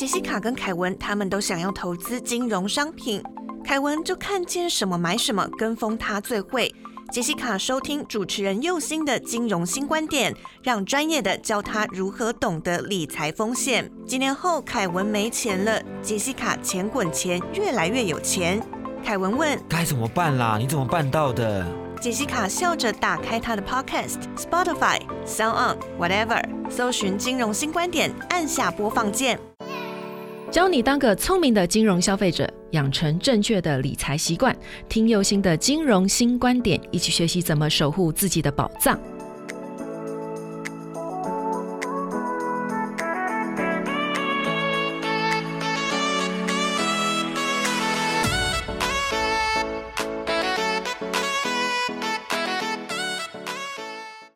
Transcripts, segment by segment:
杰西卡跟凯文他们都想要投资金融商品，凯文就看见什么买什么，跟风他最会。杰西卡收听主持人佑星的金融新观点，让专业的教他如何懂得理财风险。几年后，凯文没钱了，杰西卡钱滚钱，越来越有钱。凯文问：“该怎么办啦？你怎么办到的？”杰西卡笑着打开他的 Podcast、Spotify、SoundOn、whatever， 搜寻金融新观点，按下播放键。教你当个聪明的金融消费者，养成正确的理财习惯，听佑星的金融新观点，一起学习怎么守护自己的宝藏。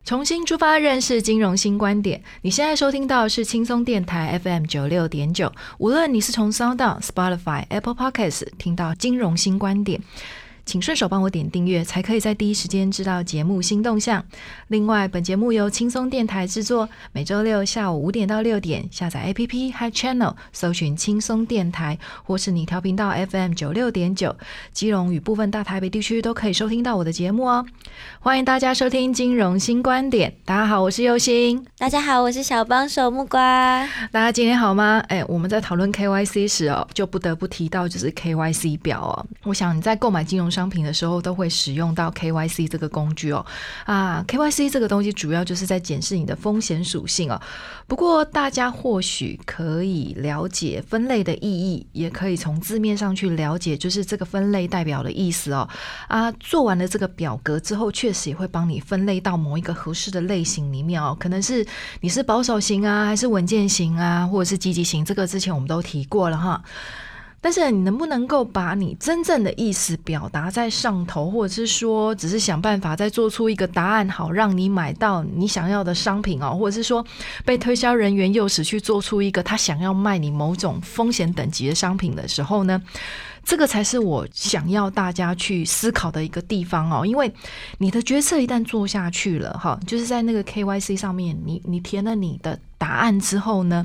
重新出发，认识金融新观点。你现在收听到的是轻松电台 FM96.9， 无论你是从 SoundOn、Spotify、Apple Podcast 听到金融新观点，请顺手帮我点订阅，才可以在第一时间知道节目新动向。另外，本节目由轻松电台制作，每周六下午5点到6点，下载 APP Hive Channel， 搜寻轻松电台，或是你调频到 FM96.9， 基隆与部分大台北地区都可以收听到我的节目哦。欢迎大家收听金融新观点。大家好，我是佑星。大家好，我是小帮手木瓜。大家今天好吗？我们在讨论 KYC 时哦，就不得不提到就是 KYC 表哦。我想你在购买金融商品的时候都会使用到 KYC 这个工具哦。KYC 这个东西主要就是在检视你的风险属性哦。不过大家或许可以了解分类的意义，也可以从字面上去了解就是这个分类代表的意思哦。做完了这个表格之后，确实也会帮你分类到某一个合适的类型里面哦，可能是你是保守型啊，还是稳健型啊，或者是积极型，这个之前我们都提过了哈。但是你能不能够把你真正的意思表达在上头，或者是说只是想办法再做出一个答案好让你买到你想要的商品哦，或者是说被推销人员诱使去做出一个他想要卖你某种风险等级的商品的时候呢，这个才是我想要大家去思考的一个地方哦。因为你的决策一旦做下去了哈，就是在那个 KYC 上面你填了你的答案之后呢，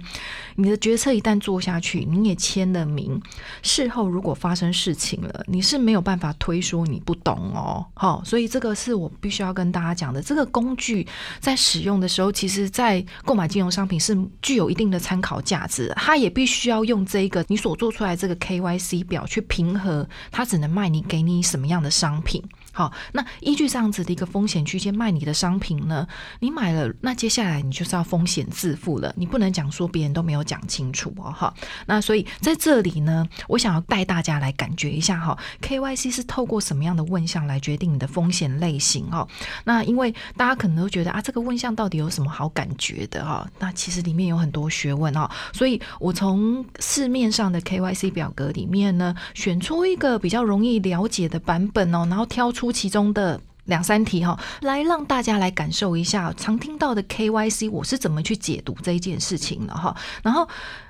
你的决策一旦做下去，你也签了名，事后如果发生事情了，你是没有办法推说你不懂哦。好，所以这个是我必须要跟大家讲的。这个工具在使用的时候，其实在购买金融商品是具有一定的参考价值，它也必须要用这个你所做出来这个 KYC 表去平衡它只能卖你给你什么样的商品。好，那依据这样子的一个风险区间卖你的商品呢，你买了，那接下来你就是要风险自负了，你不能讲说别人都没有讲清楚哦。好，那所以在这里呢，我想要带大家来感觉一下哈 ，KYC 是透过什么样的问项来决定你的风险类型哦。那因为大家可能都觉得这个问项到底有什么好感觉的哦，那其实里面有很多学问哦。所以我从市面上的 KYC 表格里面呢，选出一个比较容易了解的版本哦，然后挑出其中的2-3题哈，来让大家来感受一下常听到的 KYC 我是怎么去解读这一件事情的哈。然后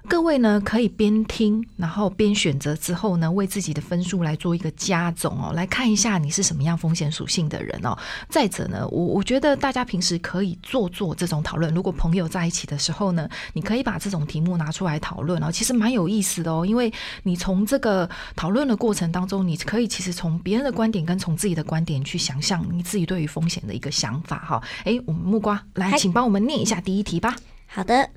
各位呢可以边听然后边选择之后呢，为自己的分数来做一个加总哦，来看一下你是什么样风险属性的人哦。再者呢，我觉得大家平时可以做这种讨论，如果朋友在一起的时候呢，你可以把这种题目拿出来讨论哦，其实蛮有意思的哦。因为你从这个讨论的过程当中，你可以其实从别人的观点跟从自己的观点去想象你自己对于风险的一个想法哈。我们木瓜来，请帮我们念一下第一题吧。好的，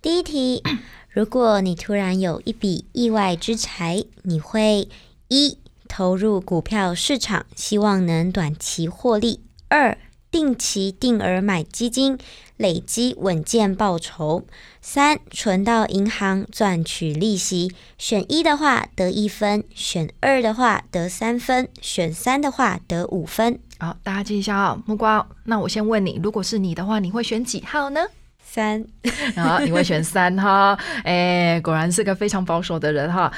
第一题，如果你突然有一笔意外之财，你会一投入股票市场，希望能短期获利；二定期定额买基金，累积稳健报酬；三存到银行赚取利息。选一的话得1分，选2的话得3分，选3的话得5分。好，大家记一下哦。木瓜，那我先问你，如果是你的话，你会选几号呢？3。好，你会选3哈。果然是个非常保守的人哈。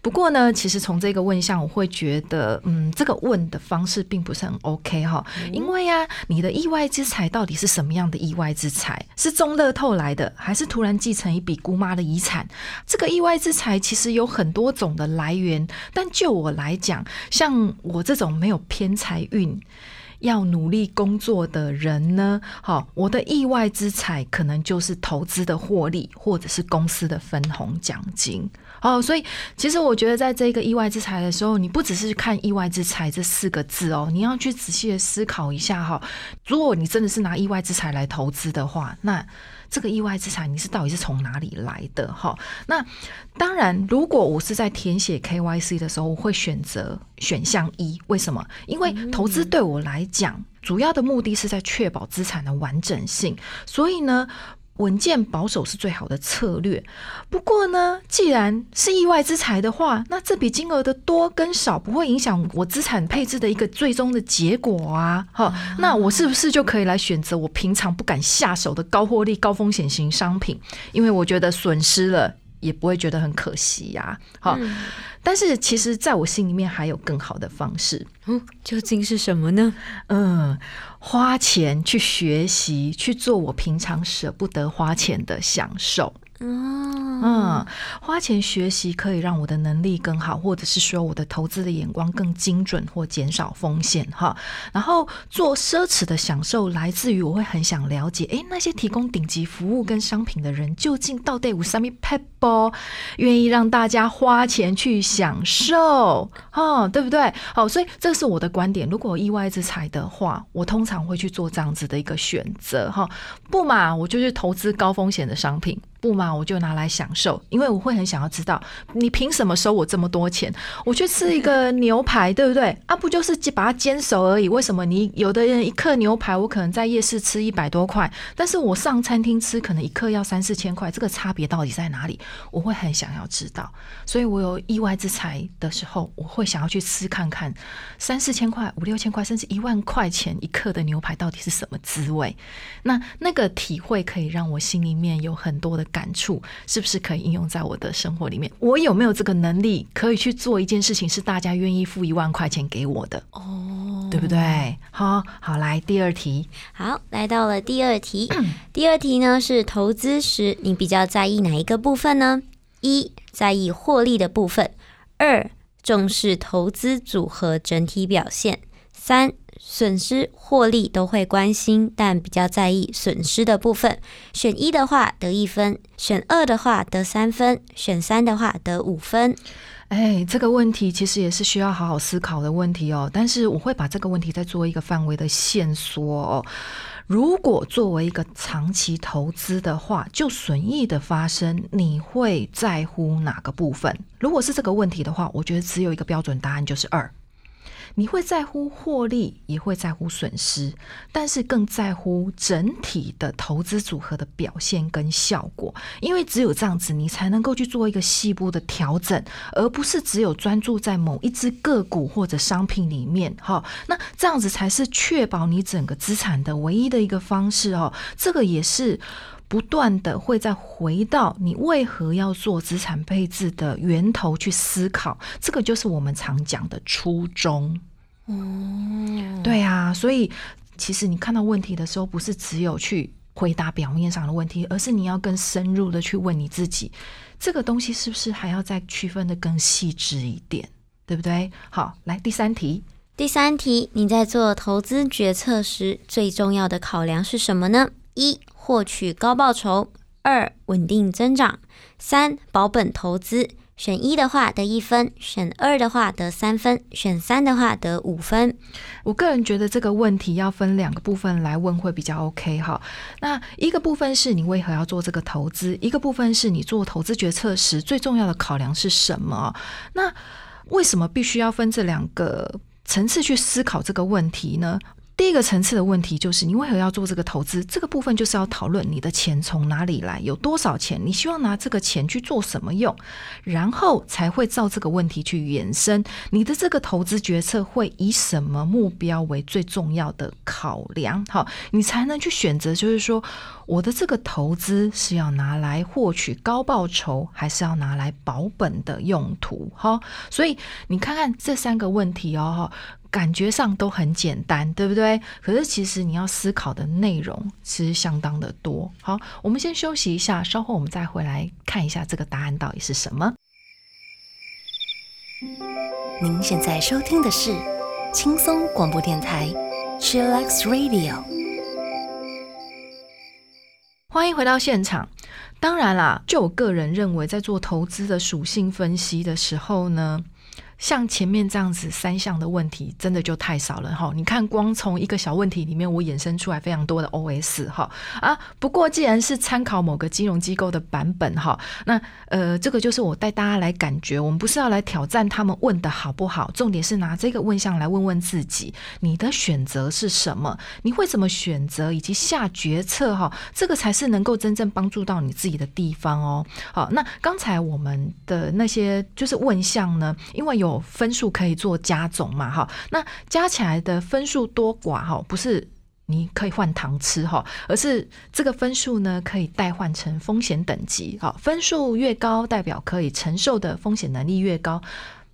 不过呢，其实从这个问项，我会觉得，这个问的方式并不是很 OK 哈。因为你的意外之财到底是什么样的意外之财？是中乐透来的，还是突然继承一笔姑妈的遗产？这个意外之财其实有很多种的来源，但就我来讲，像我这种没有偏财运，要努力工作的人呢，好，我的意外之财可能就是投资的获利，或者是公司的分红奖金。哦，所以其实我觉得在这个意外之财的时候，你不只是看意外之财这四个字哦，你要去仔细的思考一下哈。如果你真的是拿意外之财来投资的话，那这个意外之财你是到底是从哪里来的哈？那当然，如果我是在填写 KYC 的时候，我会选择选项一。为什么？因为投资对我来讲，主要的目的是在确保资产的完整性，所以呢，稳健保守是最好的策略。不过呢，既然是意外之财的话，那这笔金额的多跟少不会影响我资产配置的一个最终的结果啊。好，那我是不是就可以来选择我平常不敢下手的高获利高风险型商品？因为我觉得损失了也不会觉得很可惜啊。好，但是其实在我心里面还有更好的方式。究竟是什么呢？花钱去学习，去做我平常舍不得花钱的享受。花钱学习可以让我的能力更好，或者是说我的投资的眼光更精准，或减少风险哈。然后做奢侈的享受来自于我会很想了解，那些提供顶级服务跟商品的人究竟到底有什么撇步，愿意让大家花钱去享受，对不对？好，所以这是我的观点。如果我意外之财的话，我通常会去做这样子的一个选择哈。不嘛，我就去投资高风险的商品。不嘛，我就拿来享受，因为我会很想要知道，你凭什么收我这么多钱？我去吃一个牛排，对不对？啊，不就是把它煎熟而已。为什么你有的人一克牛排，我可能在夜市吃100多块，但是我上餐厅吃可能一克要3-4千块，这个差别到底在哪里？我会很想要知道。所以我有意外之财的时候，我会想要去吃看看3-4千块、5-6千块，甚至1万块钱一克的牛排到底是什么滋味。那个体会可以让我心里面有很多的感触，是不是可以应用在我的生活里面？我有没有这个能力可以去做一件事情是大家愿意付1万块钱给我的？对不对？好，来第二题。好，来到了第二题。第二题呢是投资时你比较在意哪一个部分呢？一，在意获利的部分；二，重视投资组合整体表现；三，损失获利都会关心，但比较在意损失的部分。选一的话得1分，选2的话得3分，选3的话得5分。这个问题其实也是需要好好思考的问题哦。但是我会把这个问题再做一个范围的限缩哦。如果作为一个长期投资的话，就损益的发生，你会在乎哪个部分？如果是这个问题的话，我觉得只有一个标准答案，就是2。你会在乎获利，也会在乎损失，但是更在乎整体的投资组合的表现跟效果，因为只有这样子你才能够去做一个细部的调整，而不是只有专注在某一只个股或者商品里面。那这样子才是确保你整个资产的唯一的一个方式哦。这个也是不断的会再回到你为何要做资产配置的源头去思考，这个就是我们常讲的初衷。对啊，所以其实你看到问题的时候，不是只有去回答表面上的问题，而是你要更深入的去问你自己，这个东西是不是还要再区分的更细致一点，对不对？好，来第三题。第三题，你在做投资决策时，最重要的考量是什么呢？一，获取高报酬；2，稳定增长；3，保本投资。选1的话得1分，选2的话得3分，选3的话得5分。我个人觉得这个问题要分两个部分来问会比较 OK 哈。那一个部分是你为何要做这个投资，一个部分是你做投资决策时最重要的考量是什么。那为什么必须要分这两个层次去思考这个问题呢？第一个层次的问题就是你为何要做这个投资，这个部分就是要讨论你的钱从哪里来，有多少钱，你希望拿这个钱去做什么用，然后才会照这个问题去延伸，你的这个投资决策会以什么目标为最重要的考量。好，你才能去选择，就是说我的这个投资是要拿来获取高报酬，还是要拿来保本的用途。好，所以你看看这三个问题哦，感觉上都很简单，对不对？可是其实你要思考的内容其实相当的多。好，我们先休息一下，稍后我们再回来看一下这个答案到底是什么。您现在收听的是轻松广播电台 Chillax Radio， 欢迎回到现场。当然啦，就我个人认为，在做投资的属性分析的时候呢，像前面这样子三项的问题真的就太少了哈。你看光从一个小问题里面我衍生出来非常多的 OS 哈啊，不过既然是参考某个金融机构的版本哈，那这个就是我带大家来感觉，我们不是要来挑战他们问的好不好，重点是拿这个问项来问问自己，你的选择是什么，你会怎么选择以及下决策哈，这个才是能够真正帮助到你自己的地方哦。好，那刚才我们的那些就是问项呢，因为有分数可以做加总嘛，那加起来的分数多寡不是你可以换糖吃，而是这个分数呢可以代换成风险等级，分数越高代表可以承受的风险能力越高，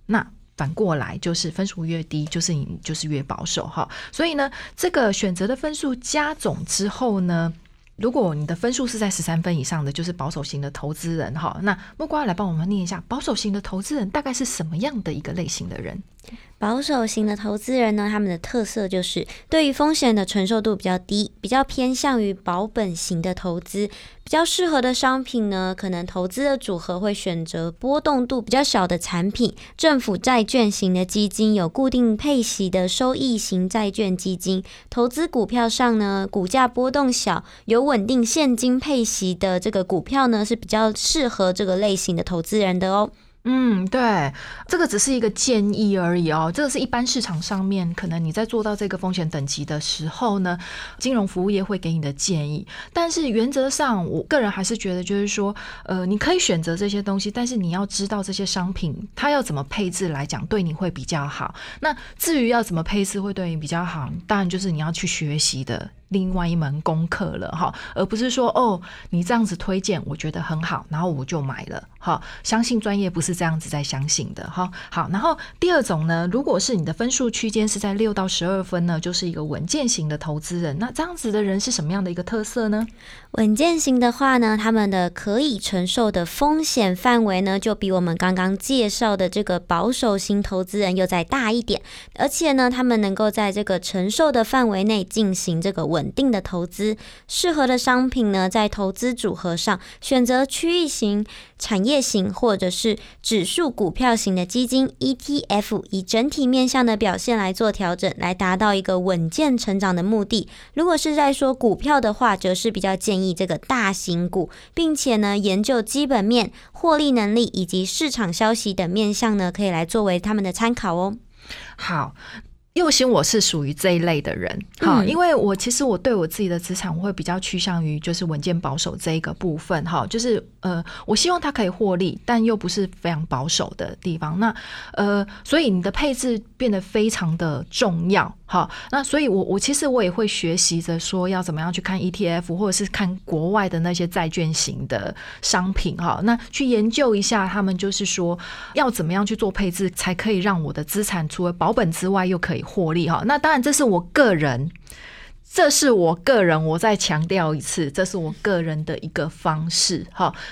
那反过来就是分数越低就是你就是越保守。所以呢这个选择的分数加总之后呢，如果你的分数是在13分以上的就是保守型的投资人。那木瓜来帮我们念一下，保守型的投资人大概是什么样的一个类型的人？保守型的投资人呢，他们的特色就是对于风险的承受度比较低，比较偏向于保本型的投资，比较适合的商品呢，可能投资的组合会选择波动度比较小的产品，政府债券型的基金，有固定配息的收益型债券基金，投资股票上呢，股价波动小，有稳定现金配息的这个股票呢，是比较适合这个类型的投资人的哦。嗯，对，这个只是一个建议而已哦。这个是一般市场上面，可能你在做到这个风险等级的时候呢，金融服务业会给你的建议。但是原则上，我个人还是觉得就是说，你可以选择这些东西，但是你要知道这些商品它要怎么配置来讲，对你会比较好。那至于要怎么配置会对你比较好，当然就是你要去学习的另外一门功课了，而不是说哦，你这样子推荐我觉得很好，然后我就买了。好，相信专业不是这样子在相信的。好，然后第二种呢，如果是你的分数区间是在6到12分呢，就是一个稳健型的投资人。那这样子的人是什么样的一个特色呢？稳健型的话呢，他们的可以承受的风险范围呢，就比我们刚刚介绍的这个保守型投资人又再大一点，而且呢，他们能够在这个承受的范围内进行这个稳定的投资，适合的商品呢，在投资组合上选择区域型、产业型或者是指数股票型的基金 ETF， 以整体面向的表现来做调整，来达到一个稳健成长的目的。如果是在说股票的话，则是比较建议这个大型股，并且呢研究基本面、获利能力以及市场消息等面向呢，可以来作为他们的参考哦。好，右心我是属于这一类的人，因为我其实我对我自己的资产我会比较趋向于就是稳健保守这一个部分，就是我希望它可以获利，但又不是非常保守的地方。那所以你的配置变得非常的重要。好，那所以我其实我也会学习着说要怎么样去看 ETF 或者是看国外的那些债券型的商品，那去研究一下他们就是说要怎么样去做配置才可以让我的资产除了保本之外又可以获利。那当然这是我个人我再强调一次，这是我个人的一个方式，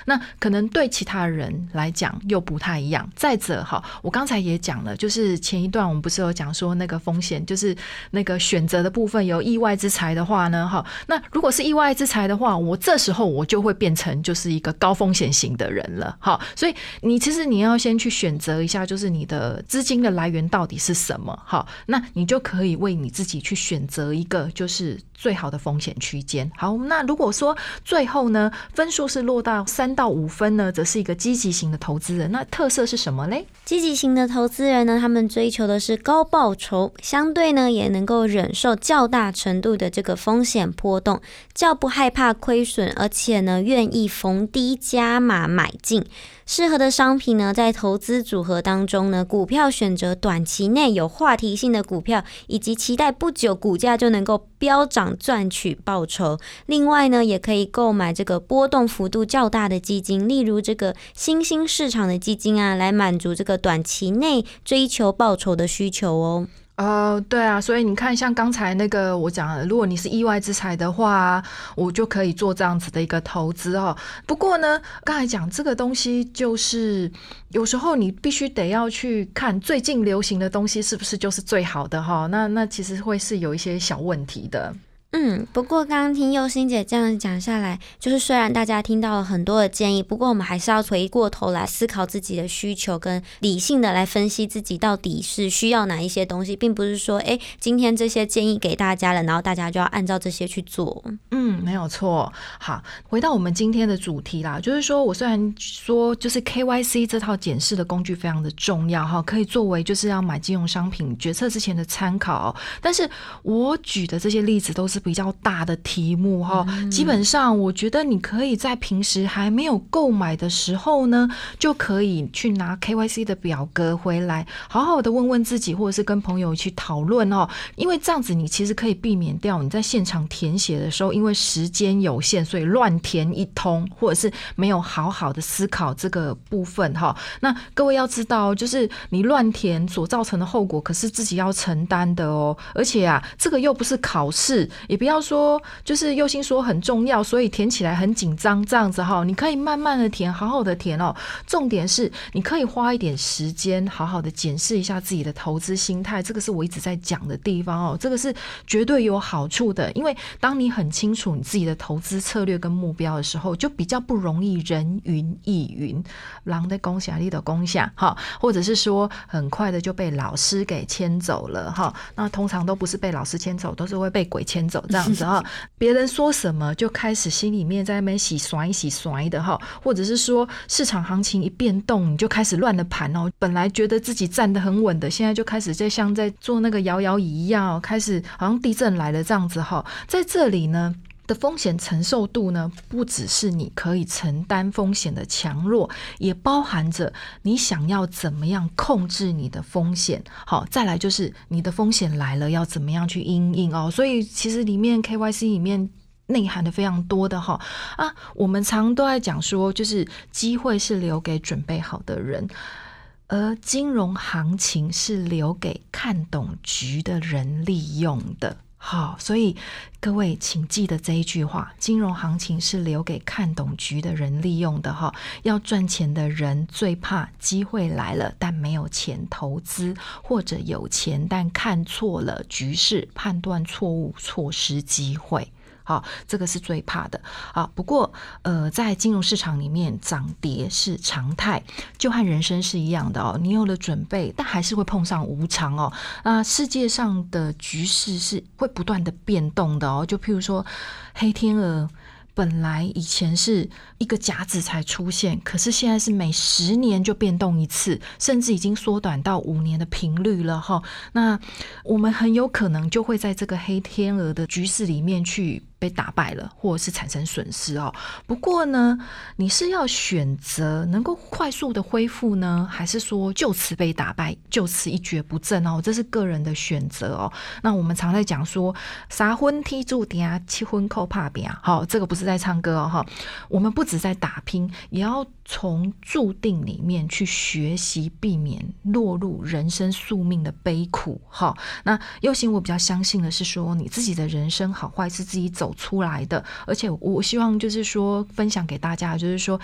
那可能对其他人来讲又不太一样。再者我刚才也讲了，就是前一段我们不是有讲说那个风险，就是那个选择的部分，有意外之财的话呢，那如果是意外之财的话，我这时候我就会变成就是一个高风险型的人了。所以其实你要先去选择一下，就是你的资金的来源到底是什么，那你就可以为你自己去选择一个就是最好的风险区间。好，那如果说最后呢分数是落到3到5分呢，则是一个积极型的投资人。那特色是什么嘞？积极型的投资人呢，他们追求的是高报酬，相对呢也能够忍受较大程度的这个风险波动，较不害怕亏损，而且呢愿意逢低加码买进。适合的商品呢，在投资组合当中呢，股票选择短期内有话题性的股票，以及期待不久股价就能够飙涨赚取报酬。另外呢，也可以购买这个波动幅度较大的基金，例如这个新兴市场的基金啊，来满足这个短期内追求报酬的需求哦。对啊，所以你看像刚才那个我讲的，如果你是意外之财的话，我就可以做这样子的一个投资哦。不过呢，刚才讲这个东西就是有时候你必须得要去看最近流行的东西是不是就是最好的哦，那其实会是有一些小问题的。嗯，不过刚刚听佑心姐这样讲下来，就是虽然大家听到了很多的建议，不过我们还是要回过头来思考自己的需求，跟理性的来分析自己到底是需要哪一些东西，并不是说今天这些建议给大家了，然后大家就要按照这些去做。嗯，没有错。好，回到我们今天的主题啦，就是说我虽然说就是 KYC 这套检视的工具非常的重要哈，可以作为就是要买金融商品决策之前的参考，但是我举的这些例子都是比较大的题目哈，基本上我觉得你可以在平时还没有购买的时候呢，就可以去拿 KYC 的表格回来好好的问问自己，或者是跟朋友去讨论哦，因为这样子你其实可以避免掉你在现场填写的时候因为时间有限所以乱填一通，或者是没有好好的思考这个部分哈。那各位要知道就是你乱填所造成的后果可是自己要承担的哦，而且啊这个又不是考试，也不要说就是佑心说很重要所以填起来很紧张这样子哈，你可以慢慢的填好好的填哦，重点是你可以花一点时间好好的检视一下自己的投资心态，这个是我一直在讲的地方哦，这个是绝对有好处的，因为当你很清楚你自己的投资策略跟目标的时候，就比较不容易人云亦云，人在讲啥你就讲啥哈，或者是说很快的就被老师给牵走了哈，那通常都不是被老师牵走，都是会被鬼牵走这样子哈，别人说什么就开始心里面在那边洗甩洗甩的哈，或者是说市场行情一变动你就开始乱了盘哦，本来觉得自己站得很稳的，现在就开始在像在做那个摇摇椅一样哦，开始好像地震来了这样子哈，在这里呢的风险承受度呢，不只是你可以承担风险的强弱，也包含着你想要怎么样控制你的风险。好，再来就是你的风险来了要怎么样去因应哦。所以其实里面 KYC 里面内涵的非常多的哈啊，我们常都在讲说，就是机会是留给准备好的人。而金融行情是留给看懂局的人利用的。好，所以各位请记得这一句话，金融行情是留给看懂局的人利用的哈。要赚钱的人最怕机会来了但没有钱投资，或者有钱但看错了局势，判断错误，错失机会。好，这个是最怕的。好，不过在金融市场里面涨跌是常态，就和人生是一样的哦。你有了准备，但还是会碰上无常哦。那世界上的局势是会不断的变动的哦。就譬如说黑天鹅，本来以前是一个甲子才出现，可是现在是每10年就变动一次，甚至已经缩短到5年的频率了哈。那我们很有可能就会在这个黑天鹅的局势里面去被打败了，或者是产生损失哦。不过呢，你是要选择能够快速的恢复呢，还是说就此被打败，就此一蹶不振哦？这是个人的选择哦。那我们常在讲说，三分天注定，七分靠打拼。好，这个不是在唱歌哦。我们不只在打拼，也要从注定里面去学习，避免落入人生宿命的悲苦。好，那佑心我比较相信的是说，你自己的人生好坏是自己走出来的，而且我希望就是说分享给大家，就是说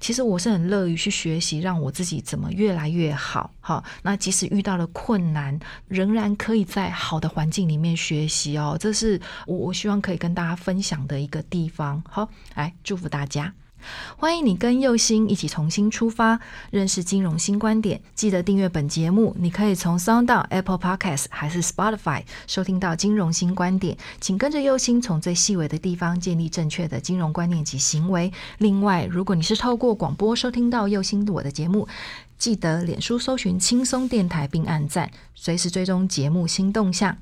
其实我是很乐于去学习，让我自己怎么越来越好。好，那即使遇到了困难，仍然可以在好的环境里面学习哦。这是我希望可以跟大家分享的一个地方。好，来祝福大家，欢迎你跟佑心一起重新出发，认识金融新观点。记得订阅本节目，你可以从 SoundOn、Apple Podcast 还是 Spotify 收听到金融新观点。请跟着佑心从最细微的地方建立正确的金融观念及行为。另外，如果你是透过广播收听到佑心我的节目，记得脸书搜寻轻松电台并按赞，随时追踪节目新动向。